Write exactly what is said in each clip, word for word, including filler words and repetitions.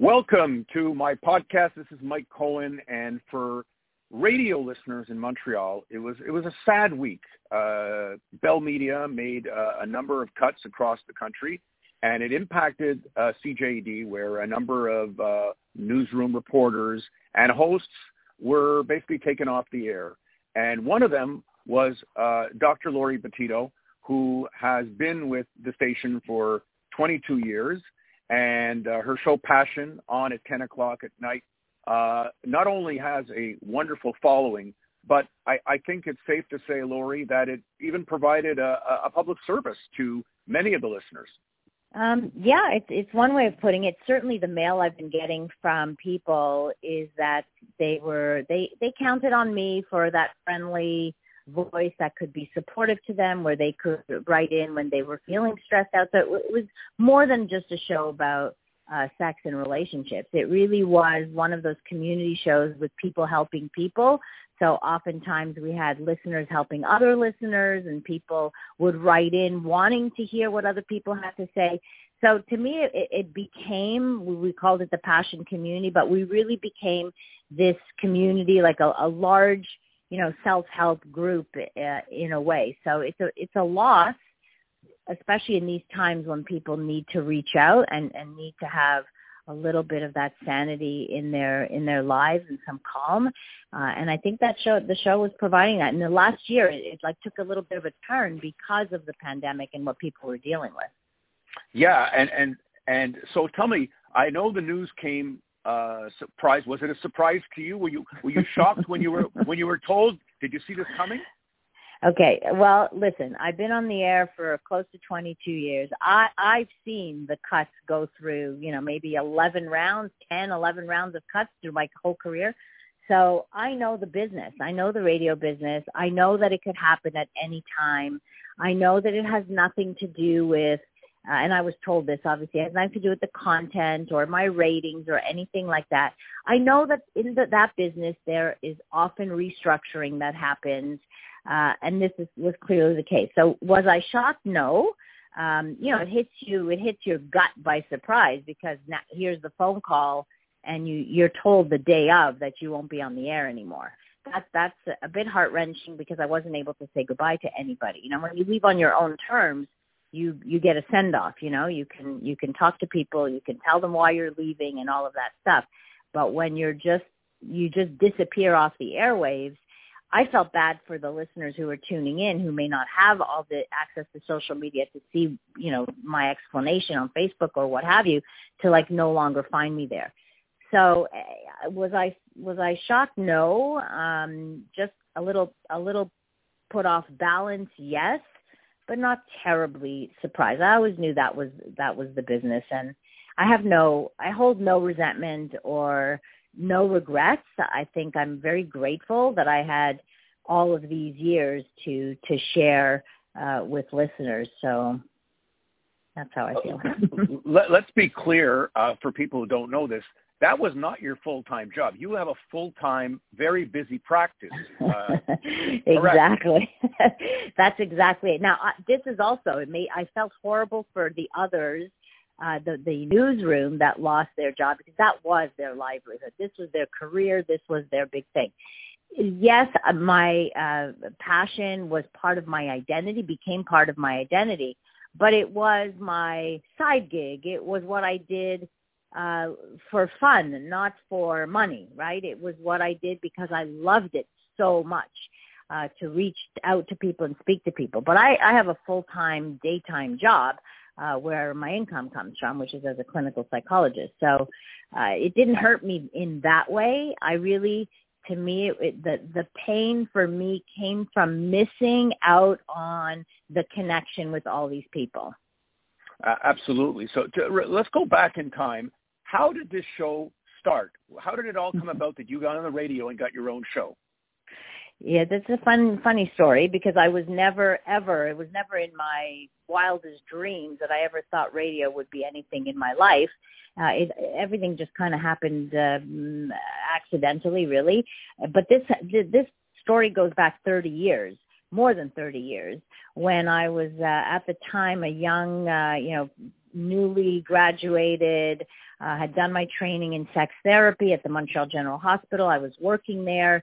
Welcome to my podcast. This is Mike Cohen, and for radio listeners in Montreal, it was it was a sad week. Uh, Bell Media made uh, a number of cuts across the country, and it impacted uh, C J A D, where a number of uh, newsroom reporters and hosts were basically taken off the air. And one of them was uh, Doctor Laurie Betito, who has been with the station for twenty-two years. And uh, her show Passion, on at ten o'clock at night, uh, not only has a wonderful following, but I, I think it's safe to say, Laurie, that it even provided a, a public service to many of the listeners. Um, yeah, it's, it's one way of putting it. Certainly the mail I've been getting from people is that they were they, they counted on me for that friendly voice that could be supportive to them, where they could write in when they were feeling stressed out. So it, w- it was more than just a show about uh, sex and relationships. It really was one of those community shows with people helping people. So oftentimes we had listeners helping other listeners, and people would write in wanting to hear what other people had to say. So to me, it, it became, we called it the Passion Community, but we really became this community, like a, a large, you know, self-help group uh, in a way. So it's a, it's a loss, especially in these times when people need to reach out and, and need to have a little bit of that sanity in their, in their lives and some calm. Uh, and I think that show, the show was providing that. And the last year, it, it like took a little bit of a turn because of the pandemic and what people were dealing with. Yeah. And, and, and so tell me, I know the news came Uh, surprise. Was it a surprise to you? Were you were you shocked when you were when you were told? Did you see this coming? Okay. Well, listen, I've been on the air for close to twenty-two years. I, I've seen the cuts go through, you know, maybe eleven rounds, ten, eleven rounds of cuts through my whole career. So I know the business. I know the radio business. I know that it could happen at any time. I know that it has nothing to do with Uh, and I was told this, obviously, it has nothing to do with the content or my ratings or anything like that. I know that in the, that business, there is often restructuring that happens, uh, and this is, was clearly the case. So was I shocked? No. Um, you know, it hits you, it hits your gut by surprise, because now, here's the phone call, and you, you're told the day of that you won't be on the air anymore. That, that's a bit heart-wrenching, because I wasn't able to say goodbye to anybody. You know, when you leave on your own terms, You you get a send-off, you know, you can you can talk to people, you can tell them why you're leaving and all of that stuff. But when you're just, you just disappear off the airwaves, I felt bad for the listeners who are tuning in, who may not have all the access to social media to see, you know, my explanation on Facebook or what have you, to like no longer find me there. So was I was I shocked? No. Um, just a little a little put off balance, yes, but not terribly surprised. I always knew that was that was the business, and I have no, I hold no resentment or no regrets. I think I'm very grateful that I had all of these years to to share uh, with listeners. So that's how I feel. Let, let's be clear uh, for people who don't know this. That was not your full-time job. You have a full-time, very busy practice. Uh, exactly. That's exactly it. Now, uh, this is also, it may, I felt horrible for the others, uh, the, the newsroom that lost their job, because that was their livelihood. This was their career. This was their big thing. Yes, my uh, passion was part of my identity, became part of my identity, but it was my side gig. It was what I did Uh, for fun, not for money, right? It was what I did because I loved it so much, uh, to reach out to people and speak to people. But I, I have a full-time daytime job uh, where my income comes from, which is as a clinical psychologist. So uh, it didn't hurt me in that way. I really, to me, it, it, the, the pain for me came from missing out on the connection with all these people. Uh, absolutely. So to, let's go back in time. How did this show start? How did it all come about that you got on the radio and got your own show? Yeah, that's a fun, funny story, because I was never, ever, it was never in my wildest dreams that I ever thought radio would be anything in my life. Uh, it, everything just kind of happened um, accidentally, really. But this this story goes back thirty years. More than thirty years, when I was uh, at the time a young, uh, you know, newly graduated, uh, had done my training in sex therapy at the Montreal General Hospital. I was working there.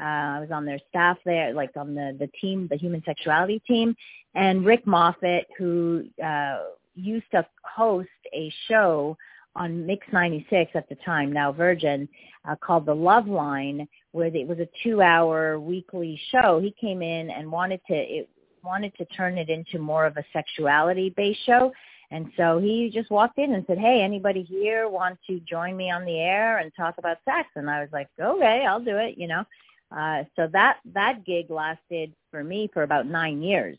Uh, I was on their staff there, like on the, the team, the human sexuality team. And Rick Moffat, who uh, used to host a show on Mix ninety-six at the time, now Virgin, uh, called The Love Line, where it was a two-hour weekly show. He came in and wanted to it, wanted to turn it into more of a sexuality-based show. And so he just walked in and said, hey, anybody here want to join me on the air and talk about sex? And I was like, okay, I'll do it, you know. Uh, so that, that gig lasted for me for about nine years.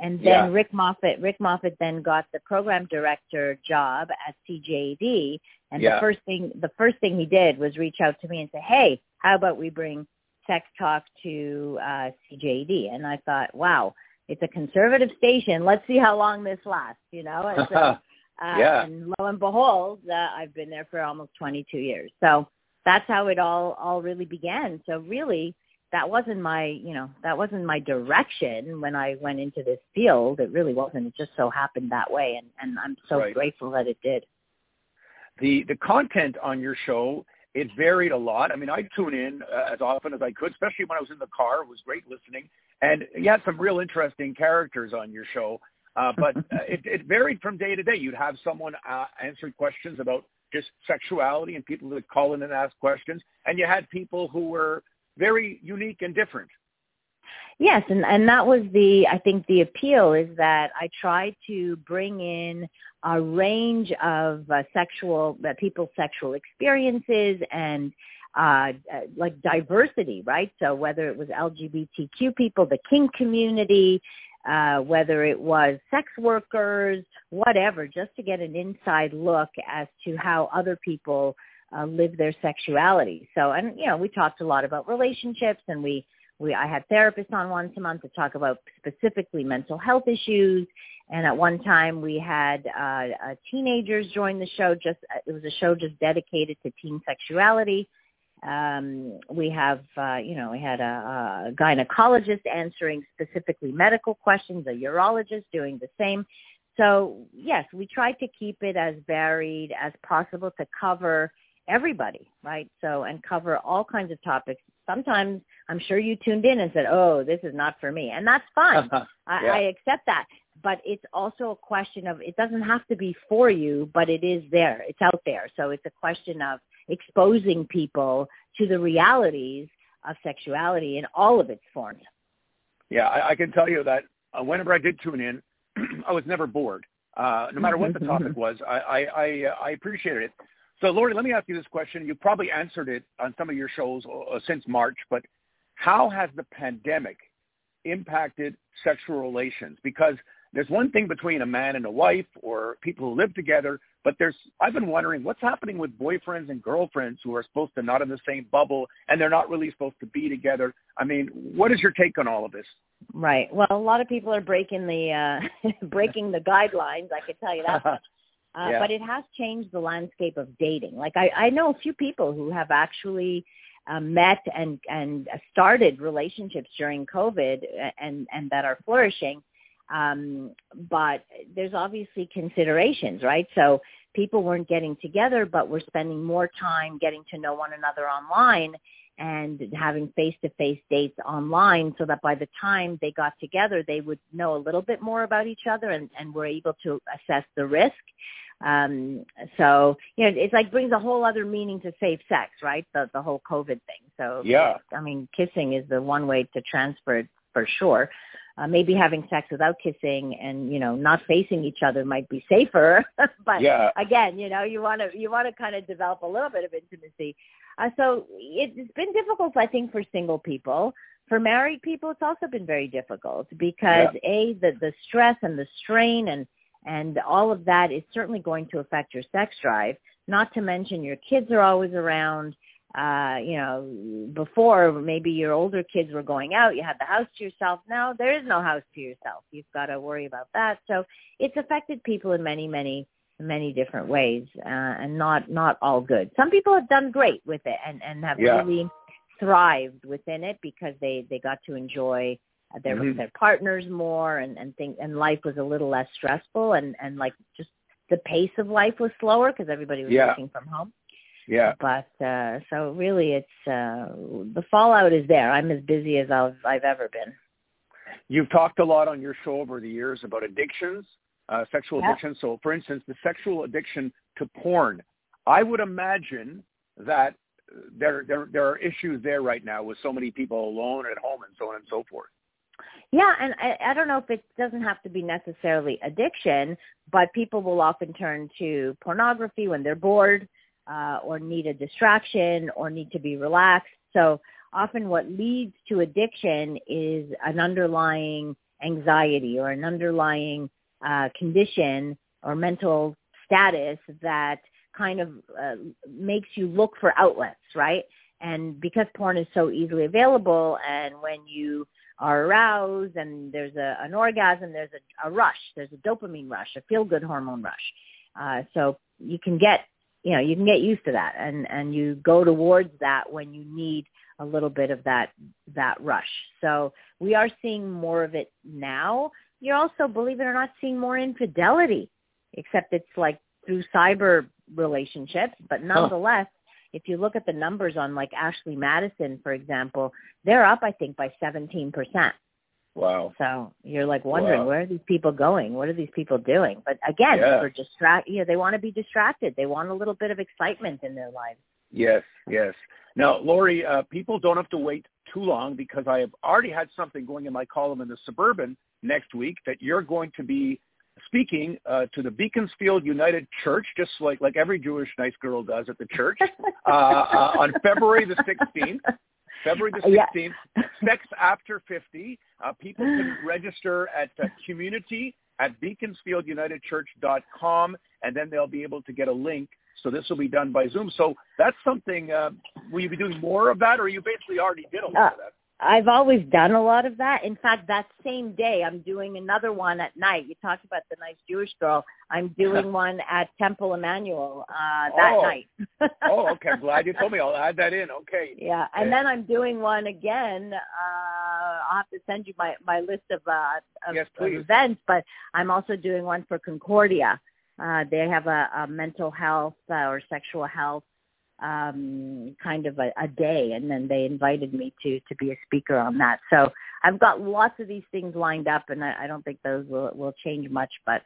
And then yeah. Rick Moffat, Rick Moffat then got the program director job at C J A D. And yeah. the first thing, the first thing he did was reach out to me and say, hey, how about we bring sex talk to uh, C J A D? And I thought, wow, it's a conservative station. Let's see how long this lasts, you know? And, so, uh, yeah. and lo and behold, uh, I've been there for almost twenty-two years. So that's how it all, all really began. So really, that wasn't my, you know, that wasn't my direction when I went into this field. It really wasn't. It just so happened that way, and, and I'm so right. grateful that it did. The the content on your show, it varied a lot. I mean, I'd tune in uh, as often as I could, especially when I was in the car. It was great listening. And you had some real interesting characters on your show, uh, but uh, it, it varied from day to day. You'd have someone uh, answer questions about just sexuality, and people would call in and ask questions, and you had people who were very unique and different. Yes, and, and that was the, I think the appeal is that I tried to bring in a range of uh, sexual, uh, people's sexual experiences and uh, uh, like diversity, right? So whether it was L G B T Q people, the kink community, uh, whether it was sex workers, whatever, just to get an inside look as to how other people Uh, live their sexuality. So, and, you know, we talked a lot about relationships, and we, we, I had therapists on once a month to talk about specifically mental health issues. And at one time we had uh, uh, teenagers join the show. Just, it was a show just dedicated to teen sexuality. Um, we have, uh, you know, we had a, a gynecologist answering specifically medical questions, a urologist doing the same. So yes, we tried to keep it as varied as possible to cover everybody, right? So, and cover all kinds of topics. Sometimes I'm sure you tuned in and said, oh, this is not for me. And that's fine. yeah. I, I accept that. But it's also a question of, it doesn't have to be for you, but it is there. It's out there. So it's a question of exposing people to the realities of sexuality in all of its forms. Yeah, I, I can tell you that uh, whenever I did tune in, I was never bored. Uh, no matter what the topic was, I, I, I, I appreciated it. So, Laurie, let me ask you this question. You probably answered it on some of your shows uh, since March, but how has the pandemic impacted sexual relations? Because there's one thing between a man and a wife or people who live together, but there's I've been wondering what's happening with boyfriends and girlfriends who are supposed to not in the same bubble, and they're not really supposed to be together. I mean, what is your take on all of this? Right. Well, a lot of people are breaking the uh, breaking the guidelines, I can tell you that much. Uh, yeah. But it has changed the landscape of dating. Like I, I know a few people who have actually uh, met and, and started relationships during COVID and, and that are flourishing. Um, but there's obviously considerations, right? So people weren't getting together, but were spending more time getting to know one another online and having face-to-face dates online so that by the time they got together, they would know a little bit more about each other and, and were able to assess the risk. Um, so, you know, it's like brings a whole other meaning to safe sex, right? The, the whole COVID thing. So, yeah, I mean, kissing is the one way to transfer it for sure. Uh, maybe having sex without kissing and, you know, not facing each other might be safer. But yeah. again, you know, you want to you want to kind of develop a little bit of intimacy. Uh, so it, it's been difficult, I think, for single people. For married people, it's also been very difficult because, yeah. A, the, the stress and the strain and, and all of that is certainly going to affect your sex drive, not to mention your kids are always around. Uh, you know, before maybe your older kids were going out, you had the house to yourself. Now there is no house to yourself. You've got to worry about that. So it's affected people in many, many, many different ways, uh, and not, not all good. Some people have done great with it and, and have yeah. really thrived within it because they, they got to enjoy their mm-hmm. their partners more and, and think and life was a little less stressful and, and like just the pace of life was slower because everybody was yeah. working from home. Yeah. But uh, so really it's uh, the fallout is there. I'm as busy as I've, I've ever been. You've talked a lot on your show over the years about addictions, uh, sexual yeah. addiction. So, for instance, the sexual addiction to porn. I would imagine that there there there are issues there right now with so many people alone at home and so on and so forth. Yeah, and I, I don't know if it doesn't have to be necessarily addiction, but people will often turn to pornography when they're bored uh, or need a distraction or need to be relaxed. So often what leads to addiction is an underlying anxiety or an underlying uh, condition or mental status that kind of uh, makes you look for outlets, right? And because porn is so easily available, and when you are aroused and there's a, an orgasm, there's a, a rush, there's a dopamine rush, a feel-good hormone rush. Uh, so you can get, you know, you can get used to that, and, and you go towards that when you need a little bit of that that rush. So we are seeing more of it now. You're also, believe it or not, seeing more infidelity, except it's like through cyber relationships, but nonetheless, huh. if you look at the numbers on like Ashley Madison, for example, they're up, I think, by seventeen percent. Wow. So you're like wondering, wow. where are these people going? What are these people doing? But again, yeah. they're distract, you know, they want to be distracted. They want a little bit of excitement in their lives. Yes, yes. Now, Laurie, uh, people don't have to wait too long because I have already had something going in my column in the Suburban next week that you're going to be speaking uh, to the Beaconsfield United Church, just like, like every Jewish nice girl does at the church, uh, uh, on February the sixteenth. February the sixteenth, yeah. Sex After fifty. Uh, people can register at uh, community at beaconsfield united church dot com, and then they'll be able to get a link. So this will be done by Zoom. So that's something, uh, will you be doing more of that, or you basically already did a lot uh, of that? I've always done a lot of that. In fact, that same day, I'm doing another one at night. You talked about the nice Jewish girl. I'm doing one at Temple Emanuel uh, that oh. night. oh, okay. I'm glad you told me. I'll add that in. Okay. Yeah. And yeah. then I'm doing one again. Uh, I'll have to send you my, my list of, uh, of, yes, of events, but I'm also doing one for Concordia. Uh, they have a, a mental health uh, or sexual health um, kind of a, a day, and then they invited me to, to be a speaker on that. So I've got lots of these things lined up, and I, I don't think those will, will change much. But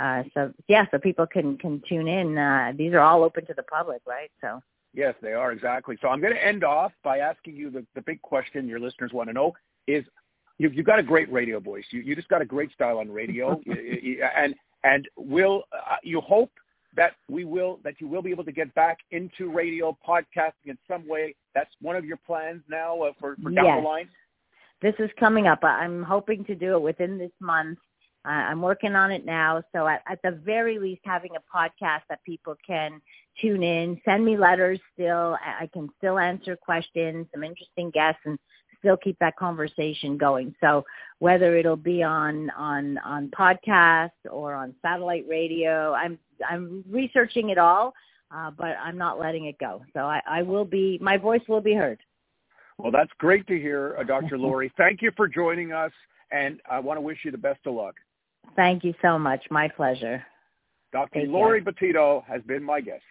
uh, so, yeah, so people can, can tune in. Uh, these are all open to the public, right? So yes, they are, exactly. So I'm going to end off by asking you the, the big question your listeners want to know is, you've, you've got a great radio voice. You, you just got a great style on radio, and And will uh, you hope that we will that you will be able to get back into radio podcasting in some way? That's one of your plans now uh, for, for down yes. the line? This is coming up. I'm hoping to do it within this month. Uh, I'm working on it now. So at, at the very least, having a podcast that people can tune in, send me letters still. I, I can still answer questions, some interesting guests, and still keep that conversation going. So whether it'll be on on on podcasts or on satellite radio, I'm I'm researching it all, uh, but I'm not letting it go. So I, I will be, my voice will be heard. Well, that's great to hear, uh, Doctor Laurie. Thank you for joining us, and I want to wish you the best of luck. Thank you so much. My pleasure. Doctor Laurie Betito has been my guest.